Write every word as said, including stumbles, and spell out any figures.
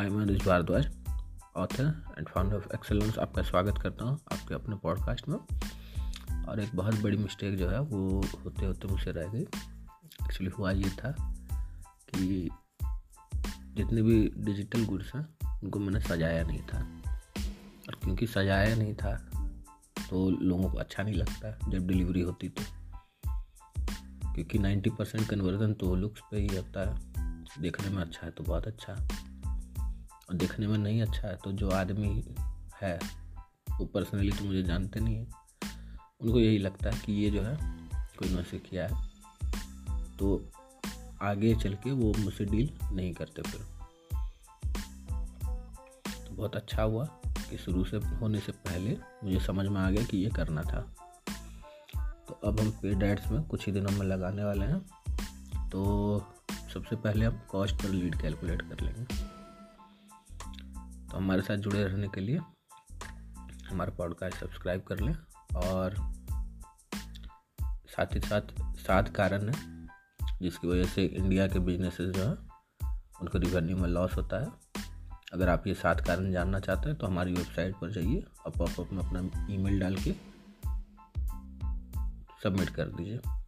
I am Anuj Bhardwaj, author and founder of excellence. आपका स्वागत करता हूँ आपके अपने पॉडकास्ट में। और एक बहुत बड़ी मिस्टेक जो है वो होते होते मुझसे रह गई। एक्चुअली हुआ ये था कि जितने भी डिजिटल गुड्स हैं उनको मैंने सजाया नहीं था, और क्योंकि सजाया नहीं था तो लोगों को अच्छा नहीं लगता जब डिलीवरी होती तो, क्योंकि नब्बे परसेंट कन्वर्जन तो लुक्स पे ही होता है। देखने में अच्छा है तो बहुत अच्छा, और देखने में नहीं अच्छा है तो जो आदमी है वो पर्सनली तो मुझे जानते नहीं है, उनको यही लगता है कि ये जो है कोई मुझसे किया है, तो आगे चल के वो मुझसे डील नहीं करते फिर। तो बहुत अच्छा हुआ कि शुरू से होने से पहले मुझे समझ में आ गया कि ये करना था। तो अब हम पेड एड्स में कुछ ही दिनों में लगाने वाले हैं। तो सबसे पहले हम कॉस्ट पर लीड कैलकुलेट कर लेंगे। तो हमारे साथ जुड़े रहने के लिए हमारा पॉडकास्ट सब्सक्राइब कर लें, और साथ ही साथ सात कारण हैं जिसकी वजह से इंडिया के बिजनेसेस जो हैं उनको रिवेन्यू में लॉस होता है। अगर आप ये सात कारण जानना चाहते हैं तो हमारी वेबसाइट पर जाइए और पॉपअप में अपना ईमेल डाल के सबमिट कर दीजिए।